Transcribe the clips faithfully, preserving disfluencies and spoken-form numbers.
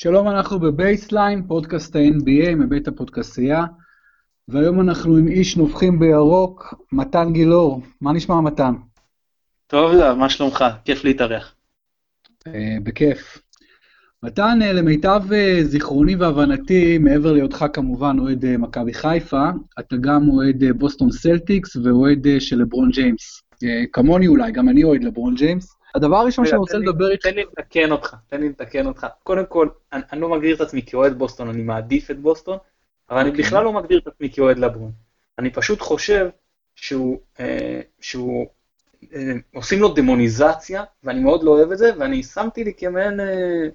שלום, אנחנו בבייסליין, פודקאסט ה-אן בי איי מבית הפודקאסייה, והיום אנחנו עם איש נופחים בירוק, מתן גילאור. מה נשמע, מתן? טוב, מה שלומך? כיף להתארח. בכיף. מתן, למיטב זיכרוני והבנתי, מעבר להיותך כמובן אוהד מכבי חיפה, אתה גם אוהד בוסטון סלטיקס ואוהד של לברון ג'יימס. כמוני אולי, גם אני אוהד לברון ג'יימס. הדבר הראשון שאני רוצה לדבר איתך... תן לי לתקן אותך, תן לי לתקן אותך. קודם כל, אני, אני לא מגדיר את עצמי כאוהד בוסטון, אני מעדיף את בוסטון, אבל אני בכלל לא מגדיר את עצמי כאוהד לברון. אני פשוט חושב שהוא, אה, שהוא אה, עושים לו דמוניזציה, ואני מאוד לא אוהב את זה, ואני שמתי לי כמעין, אה,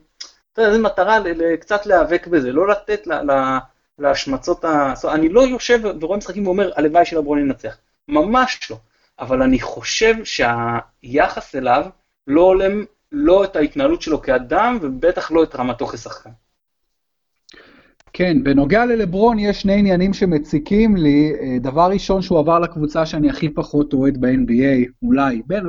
אתה יודע, זו מטרה ל, ל, קצת להיאבק בזה, לא לתת ל, ל, להשמצות ה... So, אני לא יושב ורואה משחקים ואומר, הלוואי של לברון ינצח. ממש לא. אבל אני חושב שהיחס אליו, לא עולם לא את ההתנהלות שלו כאדם, ובטח לא את רמתו כשחקן. כן, בנוגע ללברון יש שני עניינים שמציקים לי. דבר ראשון, שהוא עבר לקבוצה שאני הכי פחות אוהד ב-אן בי איי, אולי, בין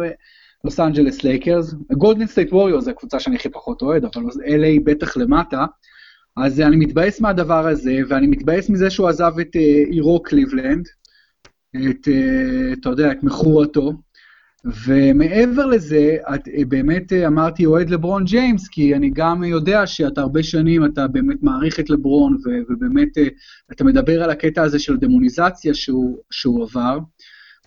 לוס אנג'לס לייקרס. גולדן סטייט ווריורס זה הקבוצה שאני הכי פחות אוהד, אבל אל איי בטח למטה. אז אני מתבאס מהדבר הזה, ואני מתבאס מזה שהוא עזב את עירו קליבלנד, את, אתה יודע, את מכורתו. ומעבר לזה, את באמת אמרתי אוהד לברון ג'יימס, כי אני גם יודע שאתה הרבה שנים, אתה באמת מעריך את לברון, ו- ובאמת אתה מדבר על הקטע הזה של דמוניזציה שהוא, שהוא עבר,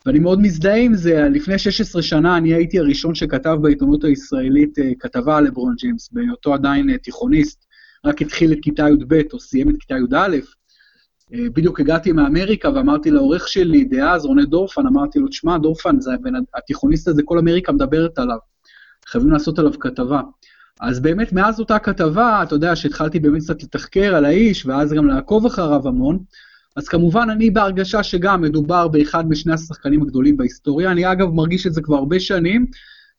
ואני מאוד מזדהה עם זה. לפני שש עשרה שנה אני הייתי הראשון שכתב בעיתונות הישראלית כתבה על לברון ג'יימס, בהיותו עדיין תיכוניסט, רק התחיל את כיתה י"ב או סיים את כיתה י"א, בדיוק הגעתי מאמריקה ואמרתי לעורך שלי, דאז, רונה דורפן, אמרתי לו, תשמע, דורפן, זה, התיכוניסט הזה, כל אמריקה מדברת עליו, חייבים לעשות עליו כתבה. אז באמת, מאז אותה כתבה, אתה יודע, שהתחלתי באמת קצת לתחקר על האיש, ואז גם לעקוב אחריו המון, אז כמובן אני בהרגשה שגם מדובר באחד משני השחקנים הגדולים בהיסטוריה, אני אגב מרגיש את זה כבר הרבה שנים,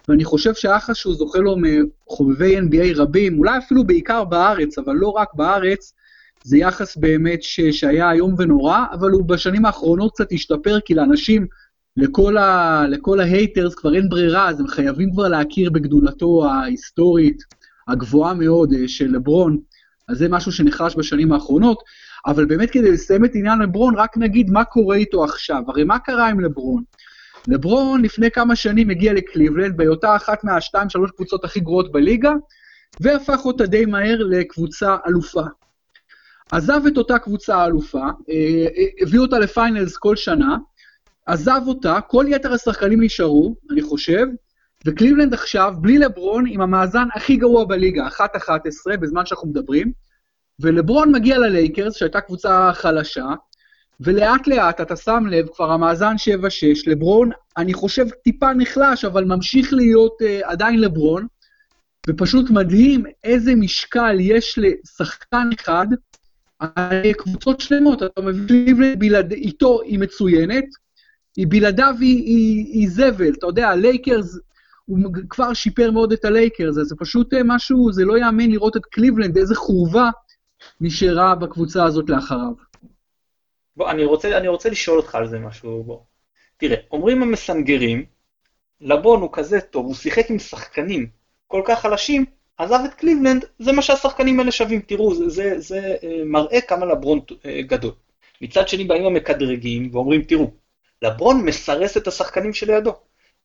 ואני חושב שהאחר שהוא זוכה לו מחובבי אן בי איי רבים, אולי אפילו בעיקר בארץ, אבל לא רק בארץ, זה יחס באמת ש... שהיה היום ונורא, אבל הוא בשנים האחרונות קצת השתפר, כי לאנשים, לכל, ה... לכל ההייטרס כבר אין ברירה, אז הם חייבים כבר להכיר בגדולתו ההיסטורית, הגבוהה מאוד של לברון, אז זה משהו שנחרש בשנים האחרונות, אבל באמת כדי לסיים את עניין לברון, רק נגיד מה קורה איתו עכשיו, הרי מה קרה עם לברון? לברון לפני כמה שנים הגיע לקליבלנד, בהיותה אחת מהשתיים, שלוש קבוצות הכי גרועות בליגה, והפך אותה די מהר לקבוצה אלופה. עזב את אותה קבוצה אלופה, הביאו אותה לפיינלס כל שנה, עזב אותה, כל יתר השחקנים נשארו, אני חושב, וקליבלנד עכשיו, בלי לברון, עם המאזן הכי גרוע בליגה, אחת אחת עשרה, בזמן שאנחנו מדברים, ולברון מגיע ללייקרס, שהייתה קבוצה חלשה, ולאט לאט, אתה שם לב, כבר המאזן שבע שש, לברון, אני חושב טיפה נחלש, אבל ממשיך להיות uh, עדיין לברון, ופשוט מדהים איזה משקל יש לשחקן אחד, הקבוצות שלמות, אתה מבין, בלעד, איתו היא מצוינת, היא בלעדיו היא, היא, היא זבל, אתה יודע, הלייקרס, הוא כבר שיפר מאוד את הלייקרס, אז זה פשוט משהו, זה לא יאמן לראות את קליבלנד, איזה חורבה נשארה בקבוצה הזאת לאחריו. בוא, אני רוצה, אני רוצה לשאול אותך על זה משהו, בוא. תראה, אומרים המסנגרים, לברון הוא כזה טוב, הוא שיחק עם שחקנים כל כך חלשים, עזב את קליבלנד, זה מה שהשחקנים האלה שווים, תראו, זה, זה, זה מראה כמה לברון גדול. מצד שני באים המקדרגים ואומרים, תראו, לברון מסרס את השחקנים שלידו,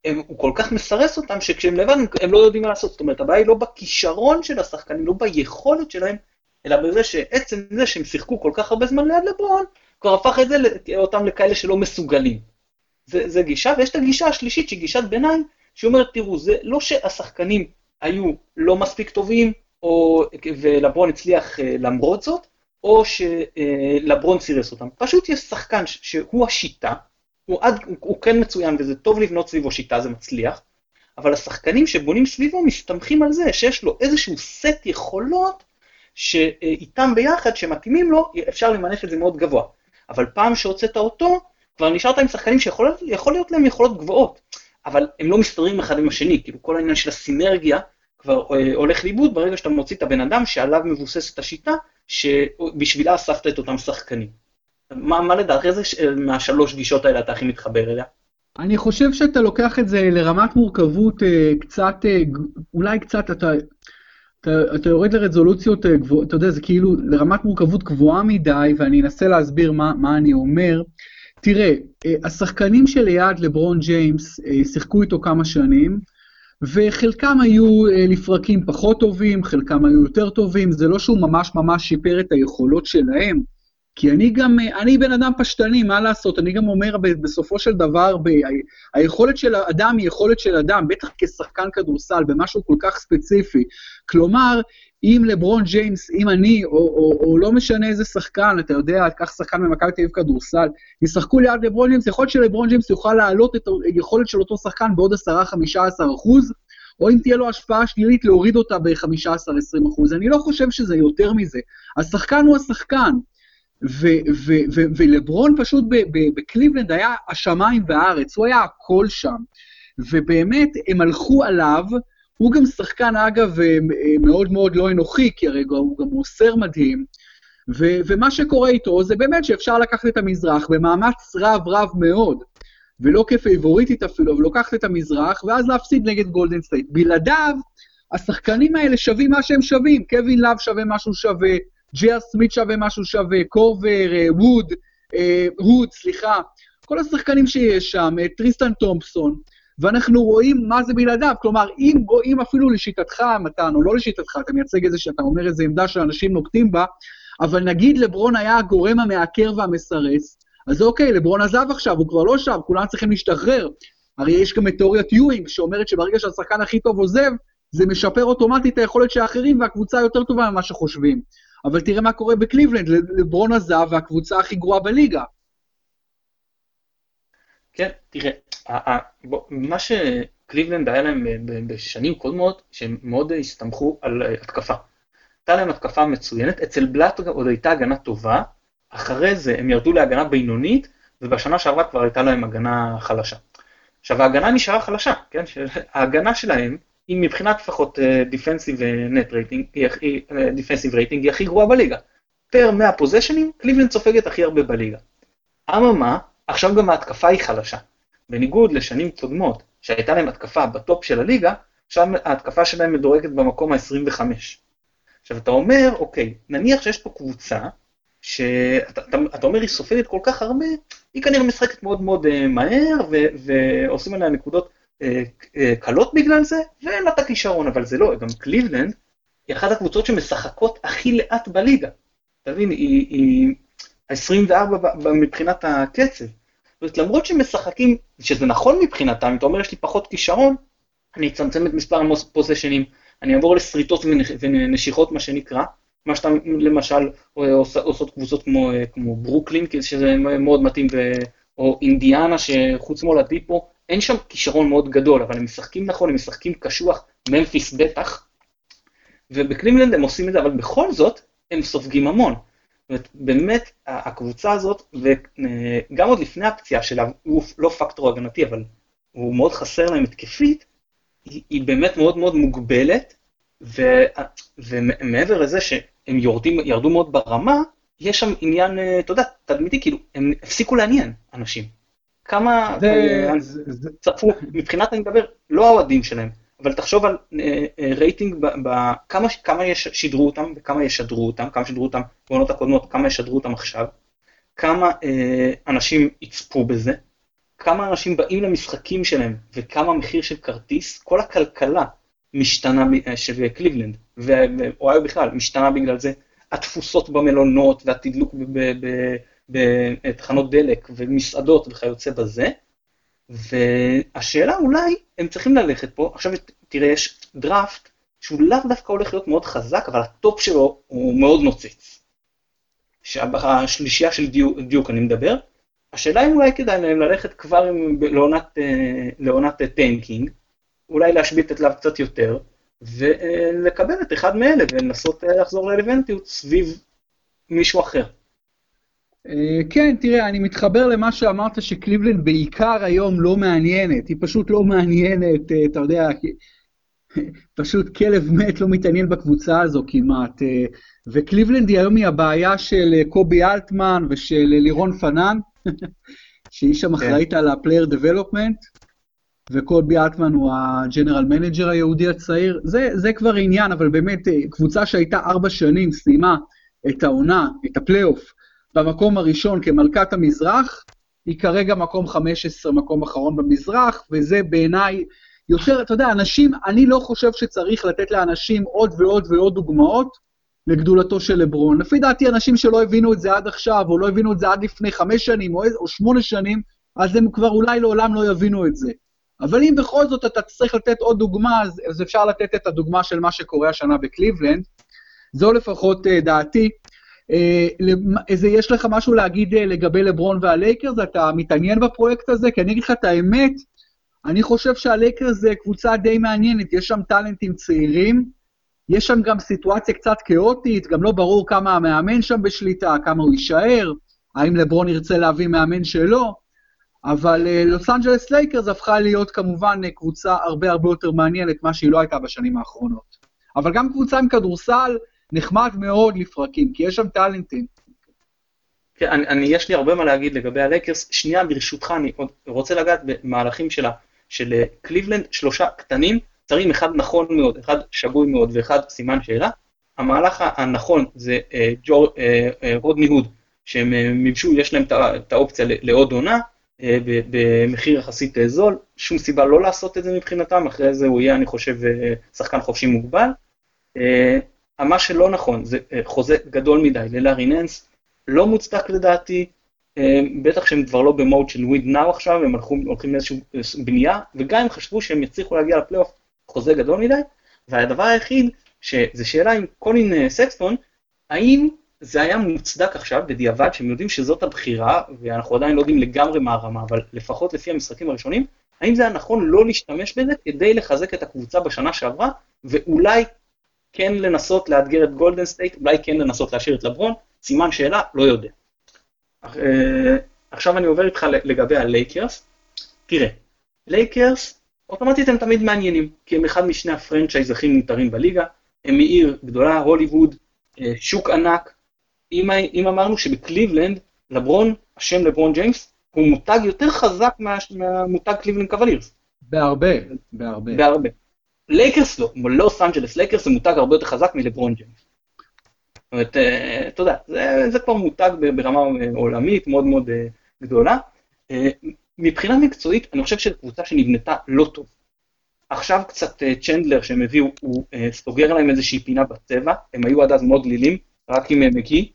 הם, הוא כל כך מסרס אותם שכשהם לבד הם, הם לא יודעים מה לעשות, זאת אומרת, הבעיה היא לא בכישרון של השחקנים, לא ביכולת שלהם, אלא בזה שעצם זה שהם שיחקו כל כך הרבה זמן ליד לברון, כבר הפך את זה אותם לכאלה שלא מסוגלים. זה, זה גישה, ויש את הגישה השלישית שהיא גישת ביניים, שאומרת, תראו, זה לא שהשחקנים היו לא מספיק טובים, או, ולברון הצליח למרות זאת, או שלברון סירס אותם. פשוט יש שחקן שהוא השיטה, הוא, עד, הוא כן מצוין, וזה טוב לבנות סביבו שיטה, זה מצליח, אבל השחקנים שבונים סביבו מסתמכים על זה, שיש לו איזשהו סט יכולות, שאיתם ביחד, שמתאימים לו, אפשר למנף את זה מאוד גבוה. אבל פעם שהוצאת אותו, כבר נשארת עם שחקנים שיכול להיות להם יכולות גבוהות, אבל הם לא מסתדרים אחד עם השני, כאילו כל העניין של הסינרגיה, כבר הולך לאיבוד ברגע שאתה מוציא את הבן אדם שעליו מבוססת השיטה, שבשבילה אספת את אותם שחקנים. מה, מה לדעת, איזה מהשלוש גישות האלה אתה הכי מתחבר אליה? אני חושב שאתה לוקח את זה לרמת מורכבות קצת, אולי קצת אתה... אתה, אתה יורד לרזולוציות גבוהות, אתה יודע, זה כאילו לרמת מורכבות גבוהה מדי, ואני אנסה להסביר מה, מה אני אומר. תראה, השחקנים שליד לברון ג'יימס שיחקו איתו כמה שנים, וחלקם היו לפרקים פחות טובים, חלקם היו יותר טובים, זה לא שהוא ממש ממש שיפר את היכולות שלהם, כי אני גם, אני בן אדם פשטני, מה לעשות, אני גם אומר בסופו של דבר, ב, היכולת של האדם היא יכולת של אדם, בטח כשחקן כדורסל, במשהו כל כך ספציפי, כלומר, אם לברון ג'יימס, אם אני, או, או, או לא משנה איזה שחקן, אתה יודע, כך שחקן ממכבי תל אביב כדורסל, ישחקו ליד לברון ג'יימס, יכול להיות שלברון ג'יימס יוכל להעלות את היכולת של אותו שחקן בעוד עשרה עד חמישה עשר אחוז, או אם תהיה לו השפעה שלילית להוריד אותה ב-חמישה עשר עד עשרים אחוז, אני לא חושב שזה יותר מזה, השחקן הוא השחקן, ו- ו- ו- ולברון פשוט בקליבלנד היה השמיים והארץ, הוא היה הכל שם, ובאמת הם הלכו עליו, הוא גם שחקן אגב מאוד מאוד לא אנוכי, כי הרי הוא גם מוסר מדהים, ו- ומה שקורה איתו זה באמת שאפשר לקחת את המזרח במאמץ רב רב מאוד, ולא כפייבוריטית אפילו, ולוקחת את המזרח, ואז להפסיד נגד גולדן סטייט. בלעדיו, השחקנים האלה שווים מה שהם שווים, קווין לב שווה משהו שווה, ג'יה סמית שווה משהו שווה, קורבר, ווד, הוד, סליחה, כל השחקנים שיש שם, טריסטן טומפסון, ואנחנו רואים מה זה בלעדיו, כלומר, אם, אם אפילו לשיטתך, מתן, או לא לשיטתך, אתה מייצג איזה שאתה אומר איזה עמדה שאנשים נוקטים בה, אבל נגיד לברון היה הגורם המעקר והמסרס, אז אוקיי, לברון עזב עכשיו, הוא כבר לא שם, כולם צריכים להשתחרר, הרי יש גם תיאוריית יואינג, שאומרת שברגע שהשחקן הכי טוב עוזב, זה משפר אוטומטית היכולת של האחרים, והקבוצה יותר טובה ממה שחושבים. אבל תראה מה קורה בקליבלנד, לברון עזב, והקבוצה הכי גרועה בליגה. כן, תראה, מה שקליבלנד היה להם בשנים קודמות, שהם מאוד הסתמכו על התקפה. הייתה להם התקפה מצוינת, אצל בלאט עוד הייתה הגנה טובה, אחרי זה הם ירדו להגנה בינונית, ובשנה שעברה כבר הייתה להם הגנה חלשה. עכשיו, ההגנה נשארה חלשה, כן? ההגנה שלהם, היא מבחינת לפחות דיפנסיב נט רייטינג, דיפנסיב רייטינג היא הכי גרועה בליגה. פר מאה פוזיישנים, קליבלנד סופגת הכי הרבה בליגה. אממה, עכשיו גם ההתקפה היא חלשה. בניגוד לשנים קודמות, שהייתה להם התקפה בטופ של הליגה, עכשיו ההתקפה שלהם מדורגת במקום ה-עשרים וחמש. עכשיו, אתה אומר, אוקיי, נניח שיש פה קבוצה, שאתה אומר, היא סופגת כל כך הרבה, היא כנראה משחקת מאוד מאוד מהר, ועושים עליה נקודות קלות בגלל זה, ואין לה את הכישרון, אבל זה לא, גם קליבלנד היא אחת הקבוצות שמשחקות הכי לאט בליגה, תבין, היא עשרים וארבע מבחינת הקצב, למרות שמשחקים, שזה נכון מבחינתם, אתה אומר יש לי פחות כישרון, אני אצמצם את מספר הפוזיישנים, אני אעבור לסריטות ונשיכות מה שנקרא, מה שאתה למשל עושות קבוצות כמו ברוקלין, שזה מאוד מתאים, או אינדיאנה שחוץ מול הדיפו, אין שם כישרון מאוד גדול, אבל הם משחקים נכון, הם משחקים קשוח, ממפיס בטח, ובקליבלנד הם עושים את זה, אבל בכל זאת הם סופגים המון. באמת הקבוצה הזאת, וגם עוד לפני הפציעה שלה, הוא לא פקטור הגנתי, אבל הוא מאוד חסר להם התקפית, היא באמת מאוד מאוד מוגבלת, ומעבר לזה שהם ירדו מאוד ברמה, יש שם עניין, אתה יודע, תדמיתי, כאילו, הם הפסיקו לעניין אנשים. כמה צפו, מבחינת אני מדבר, לא האוהדים שלהם, אבל תחשוב על רייטינג, כמה שידרו אותם וכמה ישדרו אותם, כמה שידרו אותם בעונות הקודמות, כמה ישדרו אותם עכשיו, כמה אנשים יצפו בזה, כמה אנשים באים למשחקים שלהם וכמה מחיר של כרטיס, כל הכלכלה משתנה של קליבלנד, ואוהיו בכלל משתנה בגלל זה, התפוסות במלונות והתדלוק ב... בתחנות דלק ומסעדות וכיוצא בזה, והשאלה אולי הם צריכים ללכת פה, עכשיו תראה יש דראפט שהוא לאו דווקא הולך להיות מאוד חזק, אבל הטופ שלו הוא מאוד נוצץ, השלישייה של דיוק אני מדבר, השאלה אם אולי כדאי להם ללכת כבר לעונת טנקינג, אולי להשבית את לב קצת יותר, ולקבל את אחד מאלה ולנסות לחזור לאלוונטיות סביב מישהו אחר. כן, תראה, אני מתחבר למה שאמרת שקליבלנד בעיקר היום לא מעניינת, היא פשוט לא מעניינת, אתה יודע, פשוט כלב מת לא מתעניין בקבוצה הזו כמעט, וקליבלנד היא היום היא הבעיה של קובי אלטמן ושל לירון פנן, שהיא שם אחראית על הפלייר דבלופמנט, וקובי אלטמן הוא הג'נרל מנג'ר היהודי הצעיר, זה, זה כבר עניין, אבל באמת קבוצה שהייתה ארבע שנים סיימה את העונה, את הפלייאוף, במקום הראשון כמלכת המזרח, היא כרגע מקום חמש עשרה, מקום אחרון במזרח, וזה בעיניי יותר, אתה יודע, אנשים, אני לא חושב שצריך לתת לאנשים עוד ועוד ועוד דוגמאות לגדולתו של לברון. לפי דעתי, אנשים שלא הבינו את זה עד עכשיו, או לא הבינו את זה עד לפני חמש שנים, או, או שמונה שנים, אז הם כבר אולי לעולם לא יבינו את זה. אבל אם בכל זאת אתה צריך לתת עוד דוגמה, אז, אז אפשר לתת את הדוגמה של מה שקורה השנה בקליבלנד. זו לפחות uh, דעתי. Uh, יש לך משהו להגיד uh, לגבי לברון והלייקרס? אתה מתעניין בפרויקט הזה? כי אני אגיד לך את האמת, אני חושב שהלייקרס זה קבוצה די מעניינת, יש שם טלנטים צעירים, יש שם גם סיטואציה קצת כאוטית, גם לא ברור כמה המאמן שם בשליטה, כמה הוא יישאר, האם לברון ירצה להביא מאמן שלו, אבל לוס אנג'לס לייקרס הפכה להיות כמובן קבוצה הרבה הרבה יותר מעניינת, מה שהיא לא הייתה בשנים האחרונות. אבל גם קבוצה עם כדורסל נחמד מאוד לפרקים, כי יש שם טלנטים. כן, אני, אני, יש לי הרבה מה להגיד לגבי הלייקרס, שנייה ברשותך, אני רוצה לגעת במהלכים שלה, של קליבלנד, שלושה קטנים, צרים, אחד נכון מאוד, אחד שגוי מאוד, ואחד סימן שאלה. המהלך הנכון זה אה, ג'ור, אה, אה, רודני הוד, שהם אה, מימשו, יש להם את האופציה לעוד עונה, אה, במחיר יחסית אה, זול, שום סיבה לא לעשות את זה מבחינתם, אחרי זה הוא יהיה, אני חושב, אה, שחקן חופשי מוגבל. אה, מה שלא נכון, זה אה, חוזה גדול מדי ללארי ננס, לא מוצדק לדעתי, בטח שהם כבר לא במוד של וויד נאו עכשיו, הם הולכים לאיזושהי בנייה, וגם הם חשבו שהם יצליחו להגיע לפלייאוף חוזה גדול מדי, והדבר היחיד, שזה שאלה עם קולין סקסטון, האם זה היה מוצדק עכשיו בדיעבד, שהם יודעים שזאת הבחירה, ואנחנו עדיין לא יודעים לגמרי מה הרמה, אבל לפחות לפי המשחקים הראשונים, האם זה היה נכון לא להשתמש בזה, כדי לחזק את הקבוצה בשנה שעברה, ואולי כן לנסות לאתגר את גולדן סטייט, אולי כן לנסות להשאיר את לברון, סימן שאלה, לא יודע. עכשיו אני עובר איתך לגבי הלייקרס. תראה, לייקרס, אוטומטית הם תמיד מעניינים, כי הם אחד משני הפרנצ'ייז הכי ניתרים בליגה, הם מעיר גדולה, הוליווד, שוק ענק. אם, אם אמרנו שבקליבלנד, לברון, השם לברון ג'יימס, הוא מותג יותר חזק מה, מהמותג קליבלנד קוולירס. בהרבה, בהרבה. בהרבה. לייקרס לא, לוס אנג'לס לייקרס זה מותג הרבה יותר חזק מלברון ג'יימס. זאת אומרת, אתה יודע, זה, זה כבר מותג ברמה עולמית מאוד מאוד גדולה. מבחינה מקצועית, אני חושב שזו קבוצה שנבנתה לא טוב. עכשיו קצת צ'נדלר שהם הביאו, הוא סוגר להם איזושהי פינה בצבע, הם היו עד אז מאוד גלילים, רק עם מקי,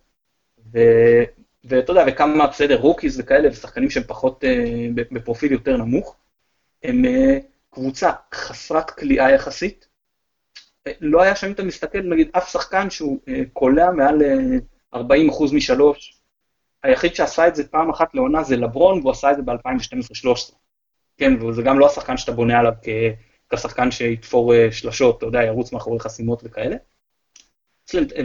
ואתה יודע, וכמה בסדר, רוקיז וכאלה, ושחקנים שהם פחות בפרופיל יותר נמוך, הם קבוצה חסרת כליאה יחסית, לא היה שם, אתה מסתכל, נגיד, אף שחקן שהוא קולע מעל ארבעים אחוז משלוש, היחיד שעשה את זה פעם אחת לעונה זה לברון, והוא עשה את זה ב-אלפיים ושתים עשרה שלוש עשרה. כן, וזה גם לא השחקן שאתה בונה עליו כשחקן שיתפור שלשות, אתה יודע, ירוץ מאחורי חסימות וכאלה.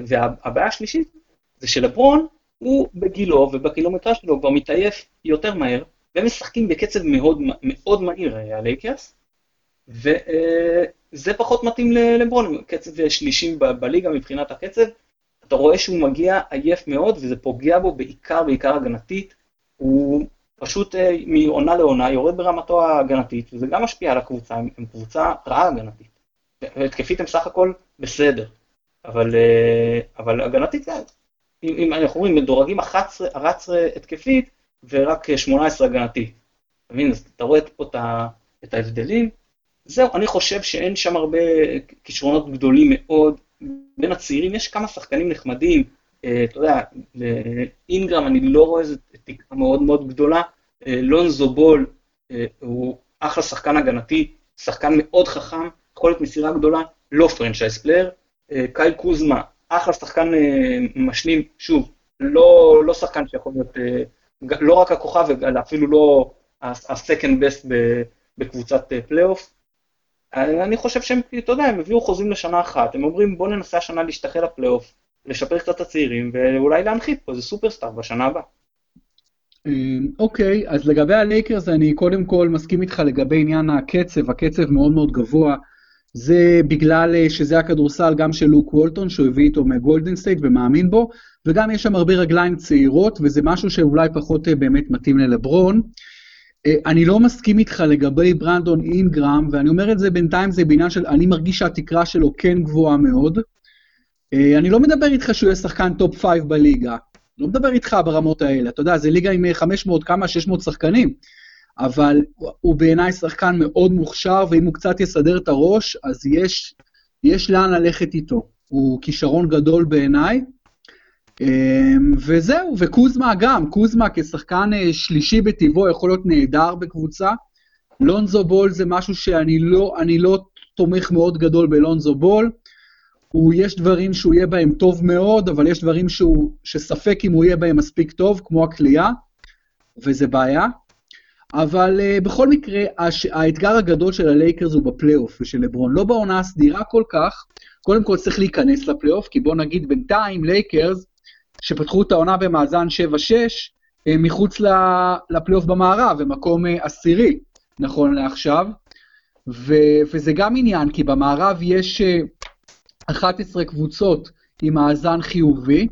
והבעיה השלישית זה שלברון הוא בגילו ובקילומטרה שלו כבר מתעייף יותר מהר, והם משחקים בקצב מאוד, מאוד מהיר, הלייקרס, ו... זה פחות מתאים לברון, קצב שלישים בליגה מבחינת הקצב, אתה רואה שהוא מגיע עייף מאוד, וזה פוגע בו בעיקר, בעיקר הגנתית, הוא פשוט מעונה לעונה יורד ברמתו הגנתית, וזה גם משפיע על הקבוצה, הם קבוצה רעה הגנתית, והתקפית הם סך הכל בסדר, אבל, אבל הגנתית, אם אנחנו רואים, מדורגים אחת עשרה התקפית, ורק שמונה עשרה הגנתית, אתה מבין, אז אתה רואה פה את ההבדלים, זהו, אני חושב שאין שם הרבה כישרונות גדולים מאוד, בין הצעירים יש כמה שחקנים נחמדים, אתה יודע, לאינגרם אני לא רואה איזו תקרה מאוד מאוד גדולה, לונזו בול הוא אחלה שחקן הגנתי, שחקן מאוד חכם, יכולת מסירה גדולה, לא פרנצ'ייז פלייר, קייל קוזמה, אחלה שחקן משלים, שוב, לא, לא שחקן שיכול להיות, לא רק הכוכב, אלא אפילו לא ה-second best בקבוצת פלייאוף, אני חושב שהם, אתה יודע, הם הביאו חוזים לשנה אחת, הם אומרים בוא ננסה השנה להשתחל לפלייאוף, לשפר קצת הצעירים, ואולי להנחית פה, זה סופרסטאר בשנה הבאה. אוקיי, אז לגבי הלייקרס, אני קודם כל מסכים איתך לגבי עניין הקצב, הקצב מאוד מאוד גבוה, זה בגלל שזה הכדורסל גם של לוק וולטון, שהוא הביא איתו מגולדן סטייט ומאמין בו, וגם יש שם הרבה רגליים צעירות, וזה משהו שאולי פחות באמת מתאים ללברון, אני לא מסכים איתך לגבי ברנדון אינגרם, ואני אומר את זה בינתיים, זה בעניין של, אני מרגיש שהתקרה שלו כן גבוהה מאוד. אני לא מדבר איתך שהוא יהיה שחקן טופ פייב בליגה, לא מדבר איתך ברמות האלה, אתה יודע, זה ליגה עם חמש מאות, כמה, שש מאות שחקנים, אבל הוא בעיניי שחקן מאוד מוכשר, ואם הוא קצת יסדר את הראש, אז יש, יש לאן ללכת איתו. הוא כישרון גדול בעיניי, וזהו, וקוזמה גם, קוזמה כשחקן שלישי בטבעו יכול להיות נהדר בקבוצה, לונזו בול זה משהו שאני לא, אני לא תומך מאוד גדול בלונזו בול, הוא, יש דברים שהוא יהיה בהם טוב מאוד, אבל יש דברים שהוא, שספק אם הוא יהיה בהם מספיק טוב, כמו הקליעה, וזה בעיה, אבל uh, בכל מקרה, הש, האתגר הגדול של הלייקרס הוא בפלייאוף ושל לברון, לא בעונה הסדירה כל כך, קודם כל צריך להיכנס לפלייאוף, כי בוא נגיד בינתיים לייקרס, שפתחו את העונה במאזן שבע שש, מחוץ לפלייאוף במערב, במקום עשירי, נכון לעכשיו, ו- וזה גם עניין, כי במערב יש אחת עשרה קבוצות עם מאזן חיובי,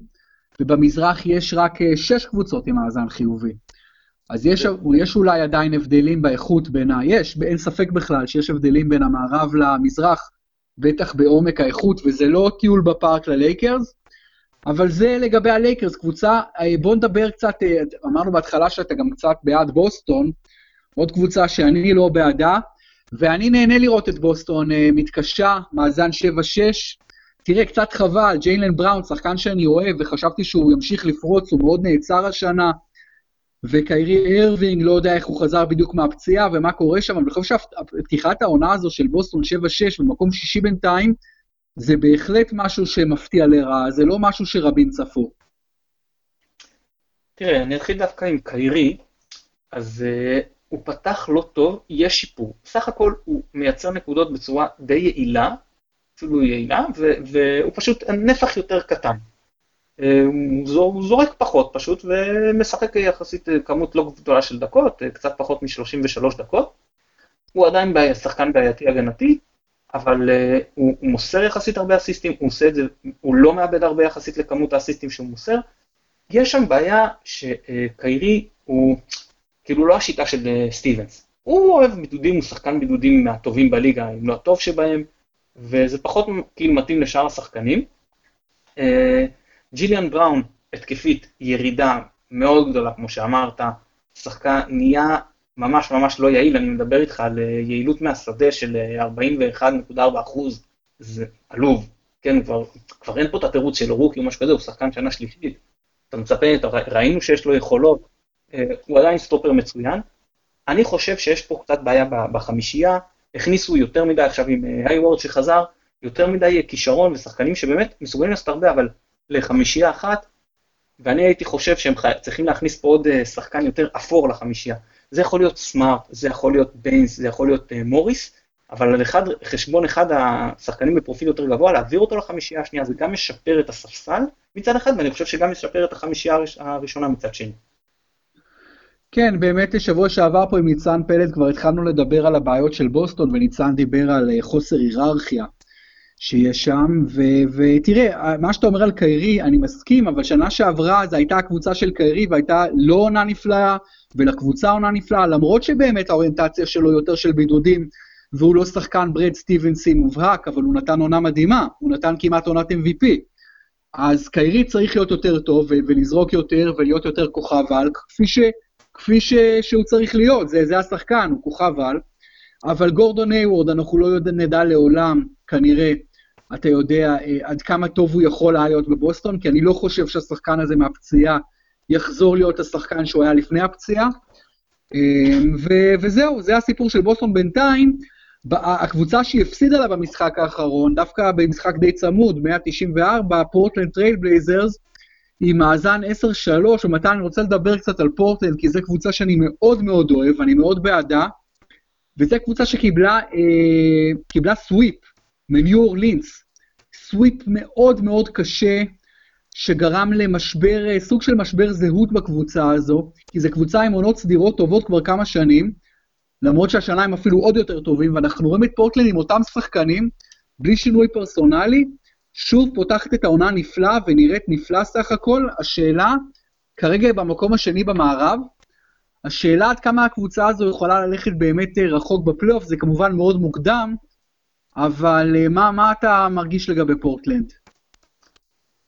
ובמזרח יש רק שש קבוצות עם מאזן חיובי. אז יש, יש אולי עדיין הבדלים באיכות בין ה... יש, אין ספק בכלל שיש הבדלים בין המערב למזרח, בטח בעומק האיכות, וזה לא טיול בפארק ללייקרס, אבל זה לגבי הלייקרס, קבוצה, בוא נדבר קצת, אמרנו בהתחלה שאתה גם קצת בעד בוסטון, עוד קבוצה שאני לא בעדה, ואני נהנה לראות את בוסטון מתקשה, מאזן שבע שש, תראה קצת חבל, ג'יילן בראון, שחקן שאני אוהב, וחשבתי שהוא ימשיך לפרוץ, הוא מאוד נעצר השנה, וקיירי אירווינג, לא יודע איך הוא חזר בדיוק מהפציעה, ומה קורה שם, אבל אני חושב שפתיחת העונה הזו של בוסטון שבע שש, במקום שישי בינתיים, זה בהחלט משהו שמפתיע לרעה, זה לא משהו שרבים צפו. תראה, אני אתחיל דווקא עם קיירי, אז uh, הוא פתח לא טוב, יש שיפור. סך הכל הוא מייצר נקודות בצורה די יעילה, אפילו יעילה, ו- והוא פשוט נפח יותר קטן. Uh, הוא זורק פחות פשוט, ומשחק יחסית כמות לא גדולה של דקות, קצת פחות מ-שלושים ושלוש דקות. הוא עדיין בעי, שחקן בעייתי הגנתי, אבל uh, הוא, הוא מוסר יחסית הרבה אסיסטים, הוא עושה את זה, הוא לא מאבד הרבה יחסית לכמות האסיסטים שהוא מוסר. יש שם בעיה שקיירי uh, הוא כאילו לא השיטה של uh, סטיבנס. הוא אוהב בידודים, הוא שחקן בידודים מהטובים בליגה, אם לא הטוב שבהם, וזה פחות כאילו מתאים לשאר השחקנים. Uh, ג'יליאן בראון, התקפית, ירידה מאוד גדולה, כמו שאמרת, שחקן נהיה, ממש ממש לא יעיל, אני מדבר איתך על יעילות מהשדה של ארבעים ואחת נקודה ארבע אחוז, זה עלוב, כן, כבר, כבר אין פה את התירוץ של רוקי או משהו כזה, הוא שחקן שנה שלישית, אתה מצפה, אתה, ראינו שיש לו יכולות, הוא עדיין סטופר מצוין, אני חושב שיש פה קצת בעיה בחמישייה, הכניסו יותר מדי עכשיו עם היוורד שחזר, יותר מדי כישרון ושחקנים שבאמת מסוגלים לעשות הרבה, אבל לחמישייה אחת, ואני הייתי חושב שהם צריכים להכניס פה עוד שחקן יותר אפור לחמישייה, זה יכול להיות סמארט, זה יכול להיות ביינס, זה יכול להיות מוריס, אבל על אחד, חשבון אחד השחקנים בפרופיל יותר גבוה, להעביר אותו לחמישייה השנייה, זה גם משפר את הספסל מצד אחד, ואני חושב שגם משפר את החמישייה הראשונה מצד שני. כן, באמת שבוע שעבר פה עם ניצן פלד, כבר התחלנו לדבר על הבעיות של בוסטון, וניצן דיבר על חוסר היררכיה שיש שם, ותראה, מה שאתה אומר על קיירי, אני מסכים, אבל שנה שעברה, זו הייתה הקבוצה של קיירי, והייתה לא עונה נפלאה, ולקבוצה עונה נפלאה, למרות שבאמת האוריינטציה שלו יותר של בידודים, והוא לא שחקן ברד סטיבנסי מובהק, אבל הוא נתן עונה מדהימה, הוא נתן כמעט עונת אם וי פי, אז קיירי צריך להיות יותר טוב, ולזרוק יותר, ולהיות יותר כוכב על, כפי, ש, כפי ש, שהוא צריך להיות, זה, זה השחקן, הוא כוכב על, אבל גורדון היוורד, אנחנו לא יודע, נדע לעולם, כנראה, אתה יודע עד כמה טוב הוא יכול להיות בבוסטון, כי אני לא חושב שהשחקן הזה מהפציעה יחזור להיות השחקן שהוא היה לפני הפציעה, ו- וזהו, זה הסיפור של בוסטון בינתיים, הקבוצה שהפסידה לה במשחק האחרון, דווקא במשחק די צמוד, מאה תשעים וארבע, פורטלנד טרייל בלייזרס, עם מאזן עשר שלוש, ומתי אני רוצה לדבר קצת על פורטלנד, כי זו קבוצה שאני מאוד מאוד אוהב, אני מאוד בעדה, וזו קבוצה שקיבלה אה, קיבלה סוויפ, מניו אורלינס, סוויפ מאוד מאוד קשה, שגרם למשבר, סוג של משבר זהות בקבוצה הזו, כי זו קבוצה עם עונות סדירות טובות כבר כמה שנים, למרות שהשנה הם אפילו עוד יותר טובים, ואנחנו רואים את פורטלנד עם אותם שחקנים, בלי שינוי פרסונלי, שוב פותחת את העונה נפלאה, ונראית נפלאה סך הכל, השאלה, כרגע במקום השני במערב, השאלה עד כמה הקבוצה הזו יכולה ללכת באמת רחוק בפלייאוף, זה כמובן מאוד מוקדם, אבל מה, מה אתה מרגיש לגבי פורטלנד?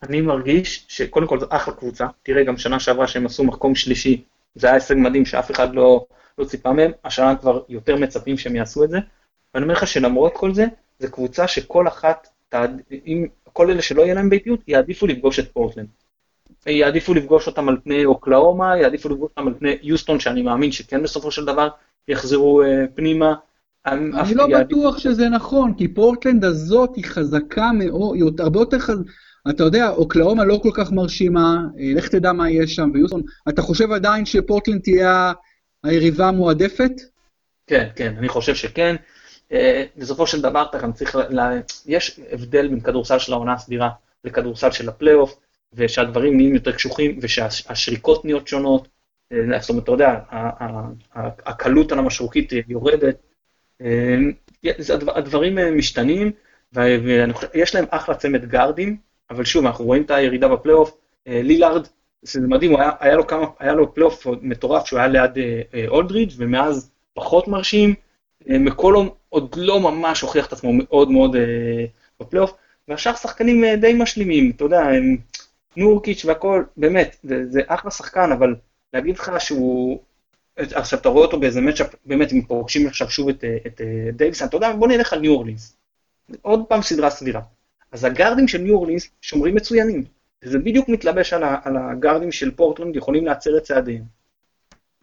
אני מרגיש שקודם כל זה אחלה קבוצה, תראה גם שנה שעברה שהם עשו מחקום שלישי, זה היה הישג מדהים שאף אחד לא, לא ציפה מהם, השנה כבר יותר מצפים שהם יעשו את זה, ואני אומר לך שלמרות כל זה, זה קבוצה שכל אחת, תעד... אם כל אלה שלא יהיה להם ביתיות, יעדיפו לפגוש את פורטלנד. יעדיפו לפגוש אותם על פני אוקלאומה, יעדיפו לפגוש אותם על פני יוסטון, שאני מאמין שכן בסופו של דבר יחזרו פנימה. אני לא בטוח שזה נכון, כי פורטלנד הזאת היא חזקה מאוד, הרבה יותר חזקה, אתה יודע, אוקלאומה לא כל כך מרשימה, לך תדע מה יש שם ביוסטון, אתה חושב עדיין שפורטלנד תהיה היריבה המועדפת? כן, כן, אני חושב שכן. בסופו של דבר אתה גם צריך, יש הבדל בין כדורסל של העונה הסדירה לכדורסל של הפלייאוף, ושהדברים נהיים יותר קשוחים, ושהשריקות נהיות שונות, זאת אומרת, אתה יודע, הקלות על המשרוקית יורדת, הדברים משתנים, ויש להם אחלה צמד גארדים, אבל שוב, אנחנו רואים את הירידה בפלייאוף, לילארד, זה מדהים, היה לו פלייאוף מטורף, שהוא היה ליד אולדרידג' ומאז פחות מרשים, מקולום עוד לא ממש הוכיח את עצמו מאוד מאוד בפלייאוף, והשאר שחקנים די משלימים, אתה יודע, הם... נורקיץ' והכל, באמת, זה, זה אחלה שחקן, אבל להגיד לך שהוא, עכשיו אתה רואה אותו באיזה מצ'אפ, באמת אם פורשים עכשיו שוב את, את דייביסון, אתה יודע, בוא נלך על ניו אורלינס, עוד פעם סדרה סדירה, אז הגארדים של ניו אורלינס שומרים מצוינים, זה בדיוק מתלבש על, ה, על הגארדים של פורטלנד, יכולים לעצר את צעדיהם,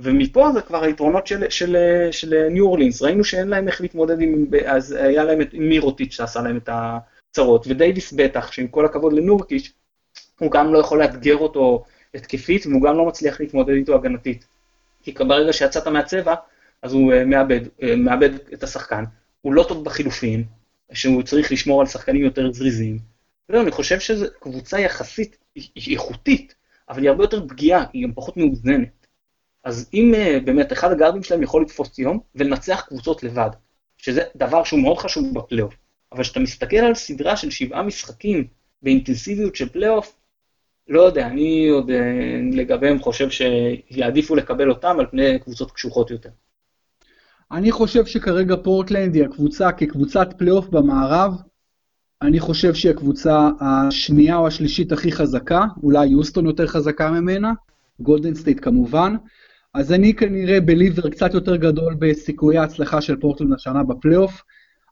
ומפה זה כבר היתרונות של, של, של, של ניו אורלינס, ראינו שאין להם איך להתמודד עם, אז היה להם את מירוטיץ' שעשה להם את הצרות, ודייביס בטח, שעם כל הכבוד לנורקיץ' הוא גם לא יכול לאתגר אותו התקפית, והוא גם לא מצליח להתמודד איתו הגנתית. כי ברגע שיצאת מהצבע, אז הוא מאבד, מאבד את השחקן. הוא לא טוב בחילופים, שהוא צריך לשמור על שחקנים יותר זריזים. אני חושב שזו קבוצה יחסית איכותית, אבל היא הרבה יותר פגיעה, היא גם פחות מאוזנת. אז אם באמת אחד הגארדים שלהם יכול לתפוס יום, ולנצח קבוצות לבד, שזה דבר שהוא מאוד חשוב בפלייאוף. אבל כשאתה מסתכל על סדרה של שבעה משחקים, באינטנסיביות של פלייאוף, לא יודע, אני עוד לגביהם חושב שיעדיפו לקבל אותם על פני קבוצות קשוחות יותר. אני חושב שכרגע פורטלנד היא הקבוצה כקבוצת פלייאוף במערב, אני חושב שהיא הקבוצה השנייה או השלישית הכי חזקה, אולי יוסטון יותר חזקה ממנה, גולדן סטייט כמובן, אז אני כנראה בליבר קצת יותר גדול בסיכויי ההצלחה של פורטלנד השנה בפלייאוף,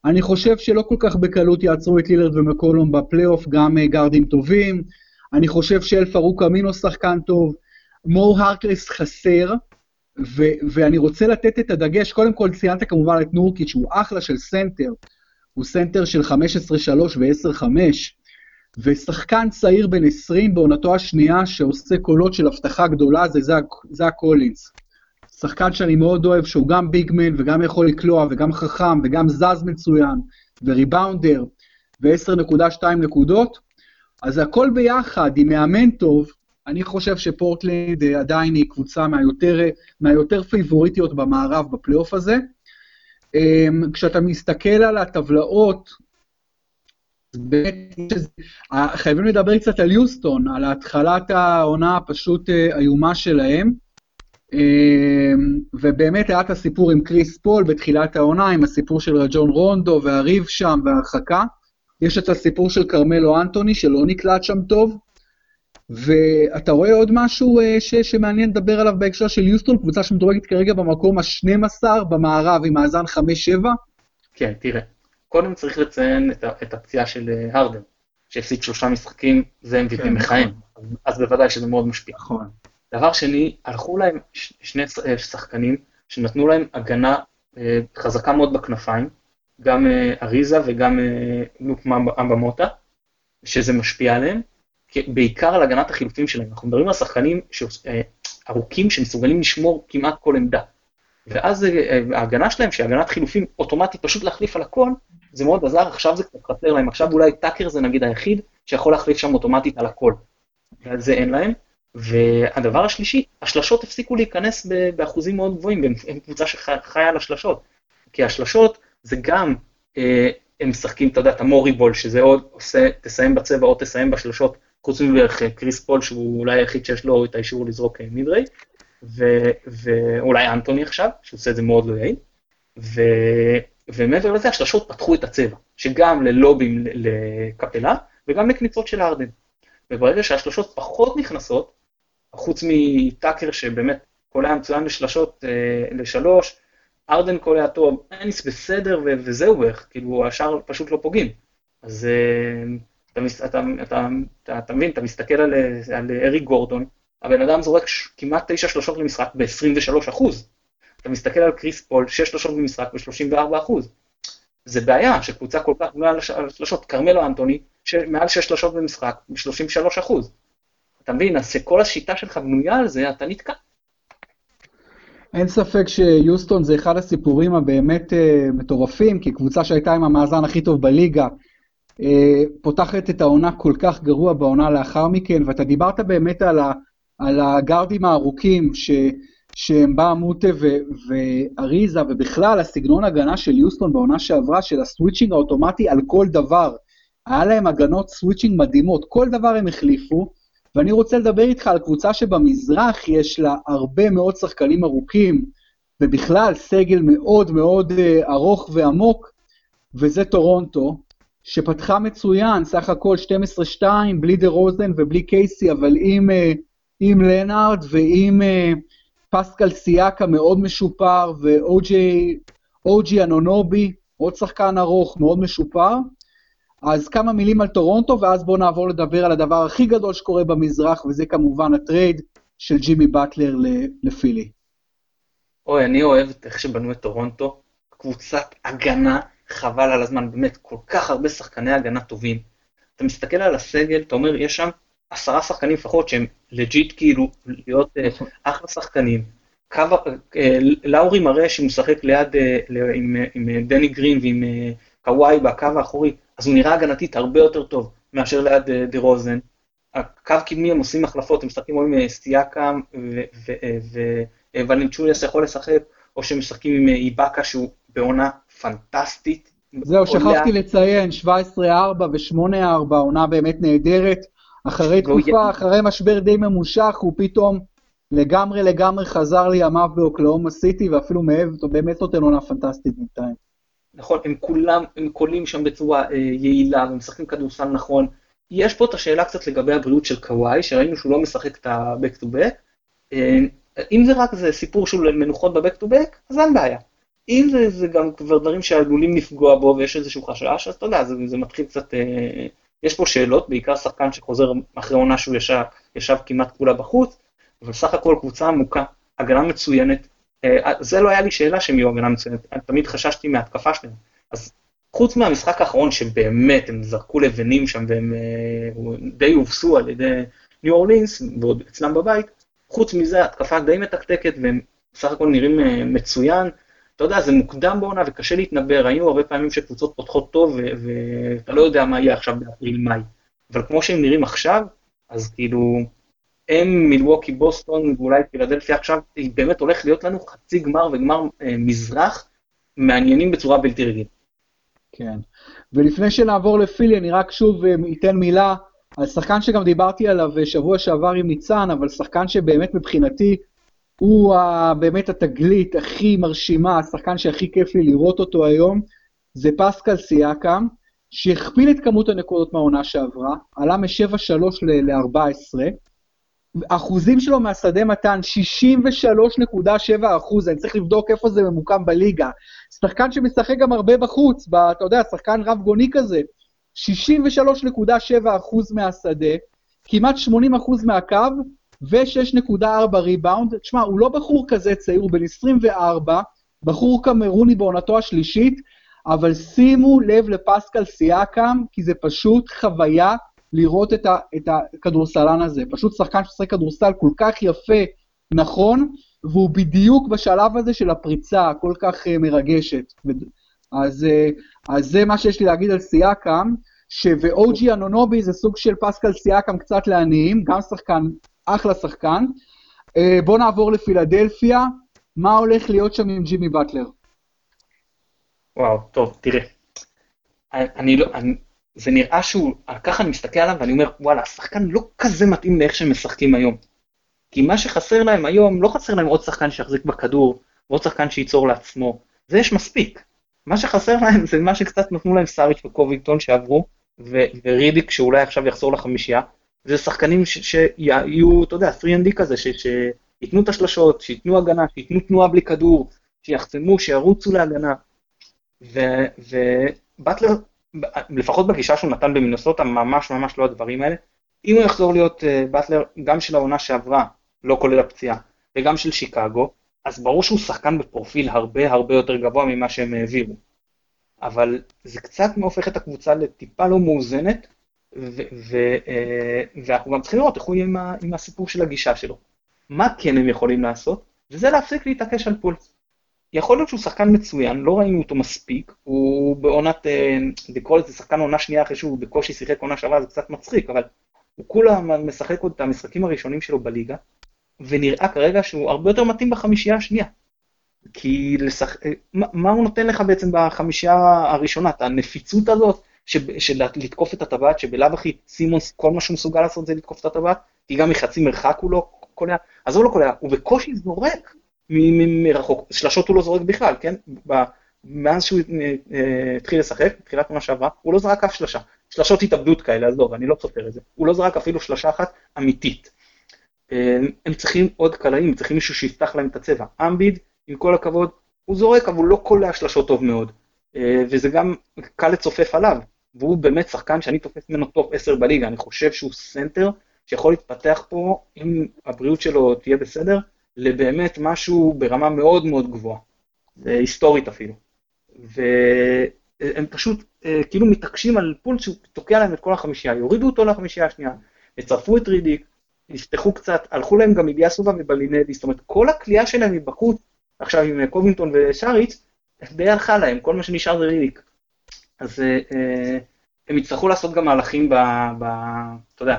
אני חושב שלא כל כך בקלות יעצרו את לילארד ומקולום בפלייאוף, גם גארדים טובים, אני חושב שאל פארוק אמינו שחקן טוב, מו הרקלס חסר, ו- ואני רוצה לתת את הדגש, קודם כל ציינת כמובן את נורקיץ' שהוא אחלה של סנטר, הוא סנטר של חמש עשרה שלוש ו-עשר חמש, ושחקן צעיר בן עשרים בעונתו השנייה שעושה קולות של הבטחה גדולה, זה זאק קולינס. שחקן שאני מאוד אוהב שהוא גם ביגמן וגם יכול לקלוע וגם חכם וגם זז מצוין, וריבאונדר, ו-עשר נקודה שתיים נקודות, אז הכל ביחד, עם מאמן טוב, אני חושב שפורטלנד עדיין היא קבוצה מהיותר, מהיותר פייבוריטיות במערב בפלייאוף הזה. כשאתה מסתכל על הטבלאות, חייבים לדבר קצת על יוסטון, על התחלת העונה הפשוט איומה שלהם, ובאמת היה את הסיפור עם קריס פול בתחילת העונה, עם הסיפור של רג'ון רונדו והריב שם וההרחקה, יש את הסיפור של קרמלו אנטוני, שלא נקלט שם טוב, ואתה רואה עוד משהו ש- שמעניין לדבר עליו בהקשר של יוסטון, קבוצה שמדורגת כרגע במקום ה-שתים עשרה במערב עם מאזן חמש שבע. כן, תראה, קודם צריך לציין את, את הפציעה של הרדן, שהפסיד שלושה משחקים, זה אם כן, מכהן, אז, אז בוודאי שזה מאוד משפיע. נכון. דבר שני, הלכו להם ש- שני שחקנים, שנתנו להם הגנה אה, חזקה מאוד בכנפיים, גם אריזה וגם לוק מבמוטה, שזה משפיע עליהם, בעיקר על הגנת החילופים שלהם. אנחנו מדברים על שחקנים ארוכים שמסוגלים לשמור כמעט כל עמדה, ואז ההגנה שלהם, שהגנת חילופים אוטומטית פשוט להחליף על הכל, זה מאוד עזר, עכשיו זה קצת חסר להם, עכשיו אולי טאקר זה נגיד היחיד שיכול להחליף שם אוטומטית על הכל, ועל זה אין להם. והדבר השלישי, השלשות הפסיקו להיכנס באחוזים מאוד גבוהים, הם קבוצה שחיה על השלשות, כי השלשות זה גם, אה, הם משחקים, אתה יודע, את המוריבול, שזה עוד עושה, תסיים בצבע או תסיים בשלשות, חוץ מבערך קריס פול, שהוא אולי היחיד שיש לו את האישור לזרוק מידרי, ואולי אנטוני עכשיו, שעושה את זה מאוד לא יעיל, ומעבר לזה השלשות פתחו את הצבע, שגם ללובים לקפלה, וגם לקניצות של הארדן. וברגע שהשלשות פחות נכנסות, חוץ מטאקר שבאמת קולע מצוין לשלשות לשלוש, ארדן קולע טוב, אניס בסדר וזהו בערך, כאילו השאר פשוט לא פוגעים. אז אתה מבין, אתה מסתכל על אריק גורדון, הבן אדם זורק כמעט תשע שלושות למשחק ב-עשרים ושלושה אחוז. אתה מסתכל על קריס פול, שש שלושות במשחק ב-שלושים וארבעה אחוז. זה בעיה שקבוצה כל כך מעל שלושות, קרמלו אנטוני, מעל שש שלושות במשחק ב-שלושים ושלושה אחוז. אתה מבין, אז כל השיטה שלך בנויה על זה, אתה נתקע. אין ספק שיוסטון זה אחד הסיפורים הבאמת מטורפים, כי קבוצה שהייתה עם המאזן הכי טוב בליגה, פותחת את העונה כל כך גרוע בעונה לאחר מכן, ואתה דיברת באמת על ה... על הגרדים הארוכים ש, שהם בא מוטה ו, ואריזה, ובכלל הסגנון הגנה של יוסטון בעונה שעברה, של הסוויצ'ינג האוטומטי על כל דבר. היה להם הגנות סוויצ'ינג מדהימות, כל דבר הם החליפו, ואני רוצה לדבר איתך על קבוצה שבמזרח יש לה הרבה מאוד שחקנים ארוכים, ובכלל סגל מאוד מאוד ארוך ועמוק, וזה טורונטו, שפתחה מצוין, סך הכל שתים עשרה שתיים, בלי דה רוזן ובלי קייסי, אבל אם... עם לנארד ועם uh, פסקל סייקה מאוד משופר, ואוג'י אנונובי, עוד שחקן ארוך מאוד משופר. אז כמה מילים על טורונטו, ואז בואו נעבור לדבר על הדבר הכי גדול שקורה במזרח, וזה כמובן הטרייד של ג'ימי באטלר לפילי. אוי, אני אוהב את איך שבנו את טורונטו, קבוצת הגנה, חבל על הזמן, באמת כל כך הרבה שחקני הגנה טובים. אתה מסתכל על הסגל, אתה אומר, יש שם, עשרה שחקנים לפחות שהם לג'יט כאילו להיות אחלה שחקנים. לאורי מראה שהוא משחק ליד עם דני גרין ועם קוואי בקו האחורי, אז הוא נראה הגנתית הרבה יותר טוב מאשר ליד דה רוזן. הקו קדמי הם עושים החלפות, הם משחקים או עם סטיאקה ווולנצ'וליאס יכול לשחק, או שהם משחקים עם איבאקה שהוא בעונה פנטסטית. זהו, שכחתי לציין, שבע עשרה ארבע ו-שמונה ארבע, עונה באמת נהדרת. אחרי תקופה, אחרי משבר די ממושך, הוא פתאום לגמרי לגמרי חזר לימיו באוקלאומה סיטי, ואפילו מאהב, באמת נותן עונה פנטסטית בינתיים. נכון, הם כולם, הם קולים שם בצורה יעילה, הם משחקים כדורסל נכון. יש פה את השאלה קצת לגבי הבריאות של קוואי, שראינו שהוא לא משחק את ה-back to back. אם זה רק זה סיפור של מנוחות ב-back to back, אז אין בעיה. אם זה, זה גם כבר דברים שעלולים לפגוע בו, ויש איזשהו חשש, אז אתה יודע, זה, זה מתחיל קצת... יש פה שאלות, בעיקר שחקן שחוזר אחרי עונה שהוא ישב, ישב כמעט כולה בחוץ, אבל סך הכל קבוצה עמוקה, הגנה מצוינת, זה לא היה לי שאלה שהם יהיו הגנה מצוינת, אני תמיד חששתי מההתקפה שלהם, אז חוץ מהמשחק האחרון שבאמת הם זרקו לבנים שם, והם די הובסו על ידי ניו אורלינס, ועוד אצלם בבית, חוץ מזה ההתקפה די מתקתקת, והם סך הכל נראים מצוין, אתה יודע, זה מוקדם בעונה וקשה להתנבר, ראינו הרבה פעמים שקבוצות פותחות טוב, ואתה לא יודע מה יהיה עכשיו באפריל-מאי, אבל כמו שהם נראים עכשיו, אז כאילו, הם מילווקי בוסטון, ואולי פילדלפיה עכשיו, היא באמת הולך להיות לנו חצי גמר וגמר מזרח, מעניינים בצורה בלתי רגיל. כן, ולפני שנעבור לפילי, אני רק שוב אתן מילה על שחקן שגם דיברתי עליו שבוע שעבר עם ניצן, אבל שחקן שבאמת מבחינתי, הוא באמת התגלית הכי מרשימה, השחקן שהכי כיף לי לראות אותו היום, זה פסקל סייקה, שהכפיל את כמות הנקודות מהעונה שעברה, עלה מ-שבע שלוש ל-ארבע עשרה, אחוזים שלו מהשדה מתן, שישים ושלוש נקודה שבע אחוז, אני צריך לבדוק איפה זה ממוקם בליגה, שחקן שמשחק גם הרבה בחוץ, אתה יודע, שחקן רב גוני כזה, שישים ושלוש נקודה שבע אחוז מהשדה, כמעט שמונים אחוז מהקו, ו-שש נקודה ארבע ריבאונד, תשמע, הוא לא בחור כזה צעיר, הוא בן עשרים וארבע, בחור קמרוני בעונתו השלישית, אבל שימו לב לפסקל סייקם, כי זה פשוט חוויה לראות את, ה- את הכדורסלן הזה, פשוט שחקן ששחק כדורסל כל כך יפה, נכון, והוא בדיוק בשלב הזה של הפריצה, כל כך uh, מרגשת, אז, uh, אז זה מה שיש לי להגיד על סייקם, ש-ואוג'י אנונובי זה סוג של פסקל סייקם קצת לעניים, גם שחקן, אחלה שחקן. בואו נעבור לפילדלפיה, מה הולך להיות שם עם ג'ימי באטלר? וואו, טוב, תראה. אני לא, אני, זה נראה שהוא, ככה אני מסתכל עליו ואני אומר, וואלה, השחקן לא כזה מתאים לאיך שהם משחקים היום. כי מה שחסר להם היום, לא חסר להם עוד שחקן שיחזיק בכדור, ועוד שחקן שייצור לעצמו, זה יש מספיק. מה שחסר להם זה מה שקצת נתנו להם סאריץ' וקובינגטון שעברו, ו- ורידיק שאולי עכשיו יחזור לחמישייה, זה שחקנים שיהיו, אתה יודע, פרי אנד די כזה, שיתנו את השלשות, שיתנו הגנה, שיתנו תנועה בלי כדור, שיחצמו, שירוצו להגנה, ובטלר, לפחות בגישה שהוא נתן במינסוטה, ממש ממש לא הדברים האלה, אם הוא יחזור להיות בטלר, גם של העונה שעברה, לא כולל הפציעה, וגם של שיקגו, אז ברור שהוא שחקן בפרופיל הרבה הרבה יותר גבוה ממה שהם העבירו. אבל זה קצת מהופך את הקבוצה לטיפה לא מאוזנת, ואנחנו גם צריכים לראות איך הוא יהיה עם הסיפור של הגישה שלו. מה כן הם יכולים לעשות? וזה להפסיק להתעקש על פול. יכול להיות שהוא שחקן מצוין, לא ראינו אותו מספיק, הוא בעונת, לקרוא לזה שחקן עונה שנייה אחרי שהוא בקושי שיחק עונה שעברה, זה קצת מצחיק, אבל הוא כולה משחק עוד את המשחקים הראשונים שלו בליגה, ונראה כרגע שהוא הרבה יותר מתאים בחמישייה השנייה. כי לשח... מה, מה הוא נותן לך בעצם בחמישייה הראשונה? את הנפיצות הזאת ש... של לתקוף את הטבעת, שבלב הכי סימונס, כל מה שהוא מסוגל לעשות זה לתקוף את הטבעת, כי גם מחצי מרחק הוא לא קולע, אז הוא לא קולע, הוא בקושי זורק מ... מ... מרחוק, שלשות הוא לא זורק בכלל, כן? ב... מאז שהוא התחיל לשחק, בתחילת מה שעברה, הוא לא זרק אף שלשה, שלשות התאבדות כאלה, אז לא, אני לא סופר את זה, הוא לא זרק אפילו שלשה אחת אמיתית. הם צריכים עוד קלעים, צריכים מישהו שיפתח להם את הצבע. אמביד, עם כל הכבוד, הוא זורק, אבל הוא לא קולע שלשות טוב מאוד. וזה גם קל לצופף עליו, והוא באמת שחקן שאני תופס ממנו טופ עשר בליגה, אני חושב שהוא סנטר שיכול להתפתח פה, אם הבריאות שלו תהיה בסדר, לבאמת משהו ברמה מאוד מאוד גבוהה, היסטורית אפילו. והם פשוט כאילו מתעקשים על פול שהוא תוקע להם את כל החמישייה, יורידו אותו לחמישייה השנייה, יצרפו את רידיק, נפתחו קצת, הלכו להם גם מביאה סובה ובלינדי, זאת אומרת, כל הכלייה שלהם מבחוץ, עכשיו עם קובינגטון ושריץ, די הלכה להם, כל מה שנשאר זה רידיק. אז אה, הם יצטרכו לעשות גם מהלכים, ב, ב, אתה יודע,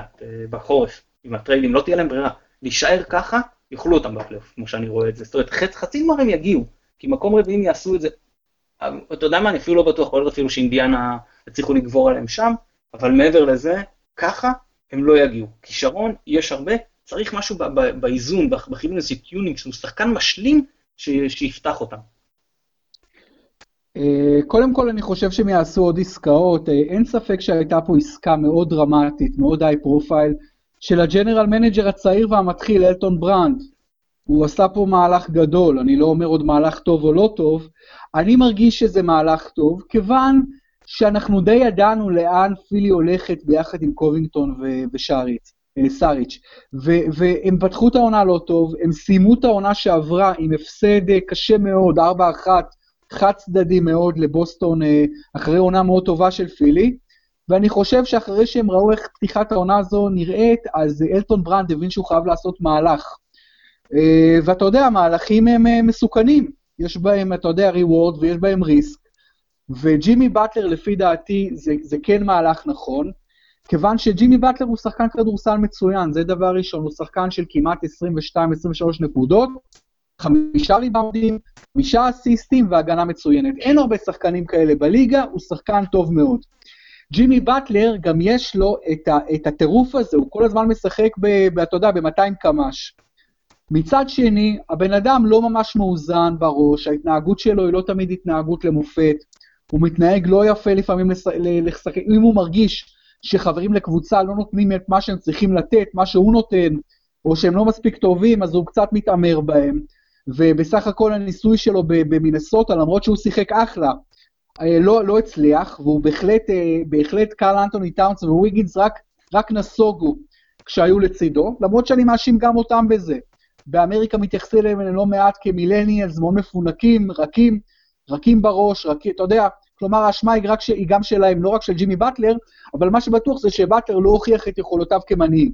בחורף, עם הטריילים, לא תהיה להם ברירה, להישאר ככה, יאכלו אותם בפלייאוף, כמו שאני רואה את זה, זאת אומרת, חצי, חצי גמר הם יגיעו, כי מקום רביעים יעשו את זה, אתה יודע מה, אני אפילו לא בטוח, אפילו שאינדיאנה הצליחו לגבור עליהם שם, אבל מעבר לזה, ככה, הם לא יגיעו. כישרון, יש הרבה, צריך משהו באיזון, בחילון איזה טיונינג, שהוא שחקן משלים שיפתח אותם. קודם כל אני חושב שהם יעשו עוד עסקאות, אין ספק שהייתה פה עסקה מאוד דרמטית, מאוד היי פרופייל, של הג'נרל מנג'ר הצעיר והמתחיל, אלטון ברנד. הוא עשה פה מהלך גדול, אני לא אומר עוד מהלך טוב או לא טוב, אני מרגיש שזה מהלך טוב, כיוון שאנחנו די ידענו לאן פילי הולכת ביחד עם קובינגטון וסאריץ', והם פתחו את העונה לא טוב, הם סיימו את העונה שעברה עם הפסד קשה מאוד, ארבע אחת, חד צדדי מאוד לבוסטון, אחרי עונה מאוד טובה של פילי, ואני חושב שאחרי שהם ראו איך פתיחת העונה הזו נראית, אז אלטון ברנד הבין שהוא חייב לעשות מהלך, ואתה יודע, מהלכים הם מסוכנים, יש בהם, אתה יודע, ריוורד ויש בהם ריסק, וג'ימי באטלר לפי דעתי זה, זה כן מהלך נכון, כיוון שג'ימי באטלר הוא שחקן כדורסל מצוין, זה דבר ראשון, הוא שחקן של כמעט עשרים ושתיים עשרים ושלוש נקודות, חמישה ריבאונדים, חמישה אסיסטים והגנה מצוינת, אין הרבה שחקנים כאלה בליגה, הוא שחקן טוב מאוד. ג'ימי באטלר גם יש לו את, ה, את הטירוף הזה, הוא כל הזמן משחק בתודה, ב-מאתיים קמ"ש. מצד שני, הבן אדם לא ממש מאוזן בראש, ההתנהגות שלו היא לא תמיד התנהגות למופת, הוא מתנהג לא יפה לפעמים לשחק, אם הוא מרגיש שחברים לקבוצה לא נותנים את מה שהם צריכים לתת, מה שהוא נותן, או שהם לא מספיק טובים, אז הוא קצת מתאמר בהם, ובסך הכל הניסוי שלו במינסוטה, למרות שהוא שיחק אחלה, לא, לא הצליח, והוא בהחלט, בהחלט קארל אנטוני טאונס וויגינס רק, רק נסוגו כשהיו לצידו, למרות שאני מאשים גם אותם בזה. באמריקה מתייחסים אליהם לא מעט כמילניאלס, מאוד מפונקים, רכים, רכים בראש, רכים, אתה יודע, כלומר האשמה היא, רק ש... היא גם שלהם, לא רק של ג'ימי באטלר, אבל מה שבטוח זה שבאטלר לא הוכיח את יכולותיו כמנהיג.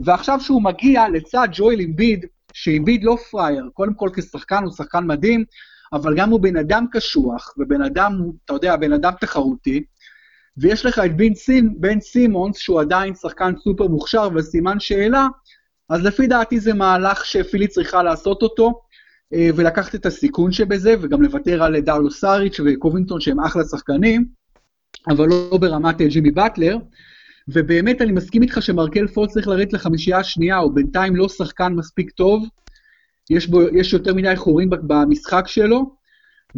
ועכשיו שהוא מגיע לצד ג'ואל אמביד, שאמביד לא פרייר, קודם כל כשחקן הוא שחקן מדהים, אבל גם הוא בן אדם קשוח, ובן אדם, אתה יודע, בן אדם תחרותי, ויש לך את בן, סימ... בן סימונס, שהוא עדיין שחקן סופר מוכשר וסימן שאלה, אז לפי דעתי זה מהלך שפילי צריכה לעשות אותו, ולקחת את הסיכון שבזה, וגם לוותר על דארלו סאריץ' וקובינגטון שהם אחלה שחקנים, אבל לא ברמת ג'ימי באטלר, ובאמת אני מסכים איתך שמרקל פולץ צריך לרדת לחמישייה השנייה, הוא בינתיים לא שחקן מספיק טוב, יש, בו, יש יותר מדי חורים במשחק שלו,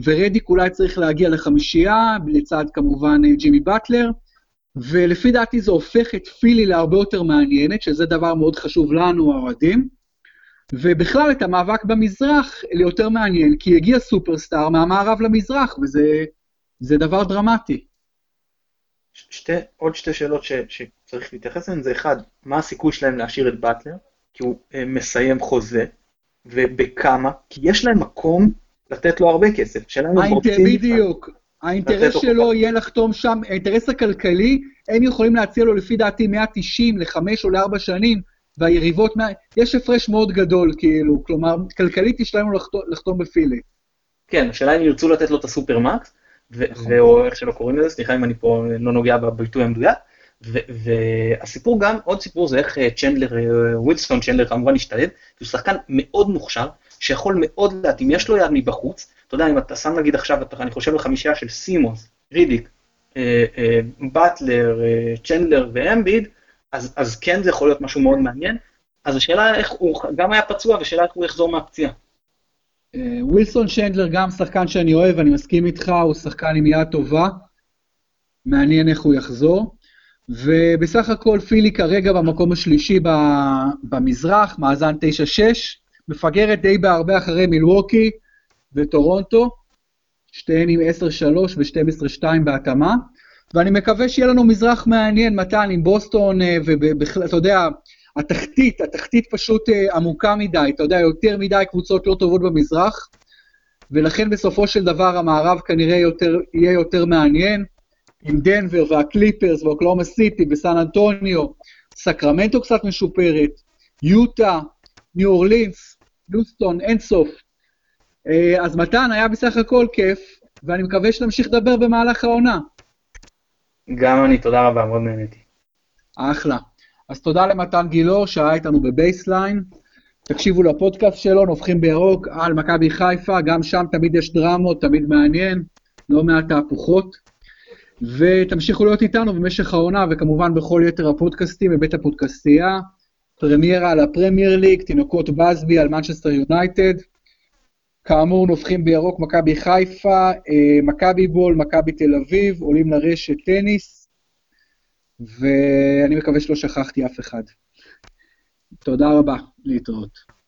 ורדיק אולי צריך להגיע לחמישייה, לצד כמובן ג'ימי בטלר, ולפי דעתי זה הופך את פילי להרבה יותר מעניינת, שזה דבר מאוד חשוב לנו, האוהדים, ובכלל את המאבק במזרח ליותר מעניין, כי הגיע סופרסטאר מהמערב למזרח, וזה זה דבר דרמטי. שתי, עוד שתי שאלות ש, שצריך להתייחס אליהן, זה אחד, מה הסיכוי שלהם להשאיר את בטלר, כי הוא מסיים חוזה, ובכמה, כי יש להם מקום לתת לו הרבה כסף, שלהם הם רוצים... בדיוק, האינטרס שלו יהיה לחתום שם, האינטרס הכלכלי, הם יכולים להציע לו לפי דעתי מאה תשעים לחמש או לארבע שנים, והיריבות, מה... יש הפרש מאוד גדול כאילו, כלומר, כלכלית יש להם לחתום, לחתום בפילי. כן, השאלה אם ירצו לתת לו את הסופרמקס, או איך שלא קוראים לזה, סליחה אם אני פה לא נוגע בביטוי המדויק, והסיפור גם, עוד סיפור זה איך צ'נדלר, ווילסון צ'נדלר כמובן השתלב, הוא שחקן מאוד מוכשר, שיכול מאוד להתאים, יש לו יד מבחוץ, אתה יודע, אם אתה שם נגיד עכשיו, אני חושב לחמישייה של סימונס, רידיק, בטלר, צ'נדלר ואמביד, אז כן זה יכול להיות משהו מאוד מעניין, אז השאלה איך הוא, גם היה פצוע, והשאלה איך הוא יחזור מהפציעה. ווילסון צ'נדלר גם שחקן שאני אוהב, אני מסכים איתך, הוא שחקן עם יד טובה, מעניין איך הוא יחזור, ובסך הכל פילי כרגע במקום השלישי במזרח, מאזן תשע שש, מפגרת די בהרבה אחרי מילווקי וטורונטו, שתיהן עם עשר שלוש ו-שתים עשרה שתיים בהתאמה, ואני מקווה שיהיה לנו מזרח מעניין, מתן עם בוסטון, ואתה יודע, התחתית, התחתית פשוט עמוקה מדי, אתה יודע, יותר מדי קבוצות לא טובות במזרח, ולכן בסופו של דבר המערב כנראה יותר, יהיה יותר מעניין, עם דנבר והקליפרס ואוקלאומה סיטי וסן אנטוניו, סקרמנטו קצת משופרת, יוטה, ניו אורלינס, יוסטון, אינסוף. אז מתן היה בסך הכל כיף, ואני מקווה שנמשיך לדבר במהלך העונה. גם אני, תודה רבה, מאוד נהניתי. אחלה. אז תודה למתן גילור שהיה איתנו בבייסליין, תקשיבו לפודקאסט שלו, נופחים בירוק על מכבי חיפה, גם שם תמיד יש דרמות, תמיד מעניין, לא מעט תהפוכות, ותמשיכו להיות איתנו במשך העונה, וכמובן בכל יתר הפודקאסטים בבית הפודקאסטייה, פרמיירה על הפרמייר ליג, תינוקות בזבי על מנצ'סטר יונייטד, כאמור נופחים בירוק מכבי חיפה, מכבי בול, מכבי תל אביב, עולים לרשת טניס, ואני מקווה שלא שכחתי אף אחד. תודה רבה, להתראות.